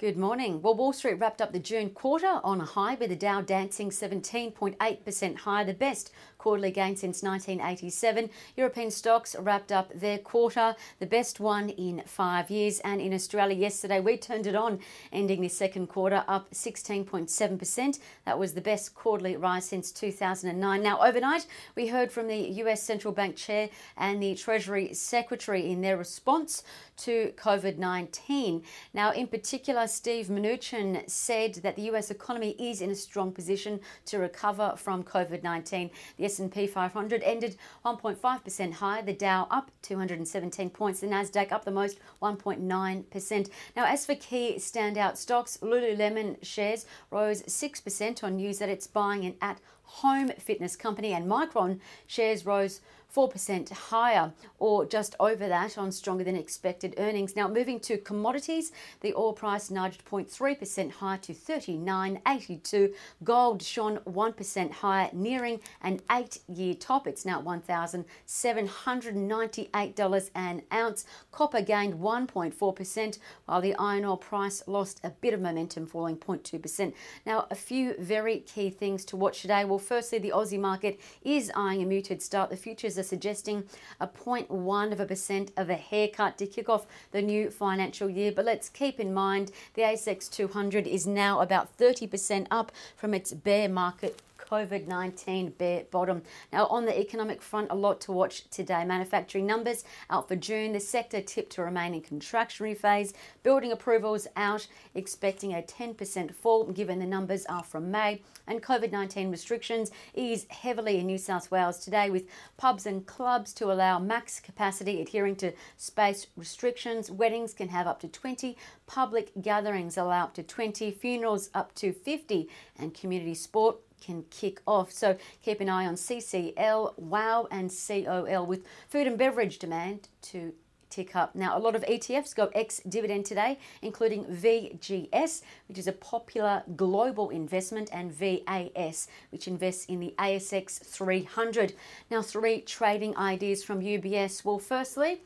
Good morning. Well, Wall Street wrapped up the June quarter on a high with the Dow dancing 17.8% higher, the best quarterly gain since 1987. European stocks wrapped up their quarter, the best one in 5 years. And in Australia yesterday, we turned it on, ending the second quarter up 16.7%. That was the best quarterly rise since 2009. Now, overnight, we heard from the US Central Bank Chair and the Treasury Secretary in their response to COVID-19. Now, in particular, Steve Mnuchin said that the US economy is in a strong position to recover from COVID-19. The S&P 500 ended 1.5% higher, the Dow up 217 points, the Nasdaq up the most 1.9%. Now, as for key standout stocks, Lululemon shares rose 6% on news that it's buying an at-home fitness company, and Micron shares rose 4% higher, or just over that, on stronger than expected earnings. Now, moving to commodities, the oil price nudged 0.3% higher to $39.82. Gold shone 1% higher, nearing an 8-year top. It's now $1,798 an ounce. Copper gained 1.4%, while the iron ore price lost a bit of momentum, falling 0.2%. Now, a few very key things to watch today. Well, firstly, the Aussie market is eyeing a muted start. The futures are suggesting a 0.1% of a haircut to kick off the new financial year. But let's keep in mind the ASX 200 is now about 30% up from its bear market COVID-19 bear bottom. Now, on the economic front, a lot to watch today. Manufacturing numbers out for June, the sector tipped to remain in contractionary phase. Building approvals out, expecting a 10% fall given the numbers are from May. And COVID-19 restrictions ease heavily in New South Wales today, with pubs and clubs to allow max capacity, adhering to space restrictions. Weddings can have up to 20, public gatherings allow up to 20, funerals up to 50, and community sport can kick off. So keep an eye on CCL, WOW and COL, with food and beverage demand to tick up. Now, a lot of ETFs go ex-dividend today, including VGS, which is a popular global investment, and VAS, which invests in the ASX 300. Now, three trading ideas from UBS. Well, firstly,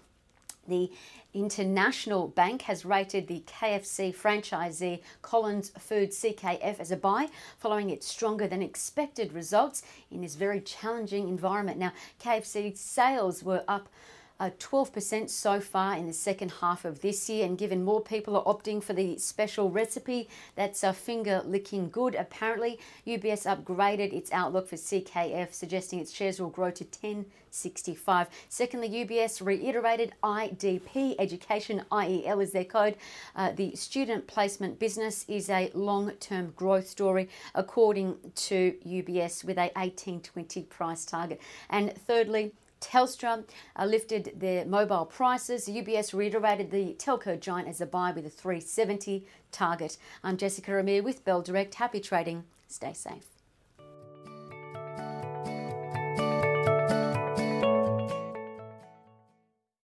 the International Bank has rated the KFC franchisee Collins Food CKF as a buy, following its stronger than expected results in this very challenging environment. Now, KFC sales were up 12% so far in the second half of this year, and given more people are opting for the special recipe that's finger-licking good, apparently UBS upgraded its outlook for CKF, suggesting its shares will grow to $10.65. Secondly, UBS reiterated IDP Education, IEL is their code. The student placement business is a long-term growth story, according to UBS, with a $18.20 price target. And thirdly, Telstra lifted their mobile prices. UBS reiterated the telco giant as a buy with a $3.70 target. I'm Jessica Amir with Bell Direct. Happy trading. Stay safe.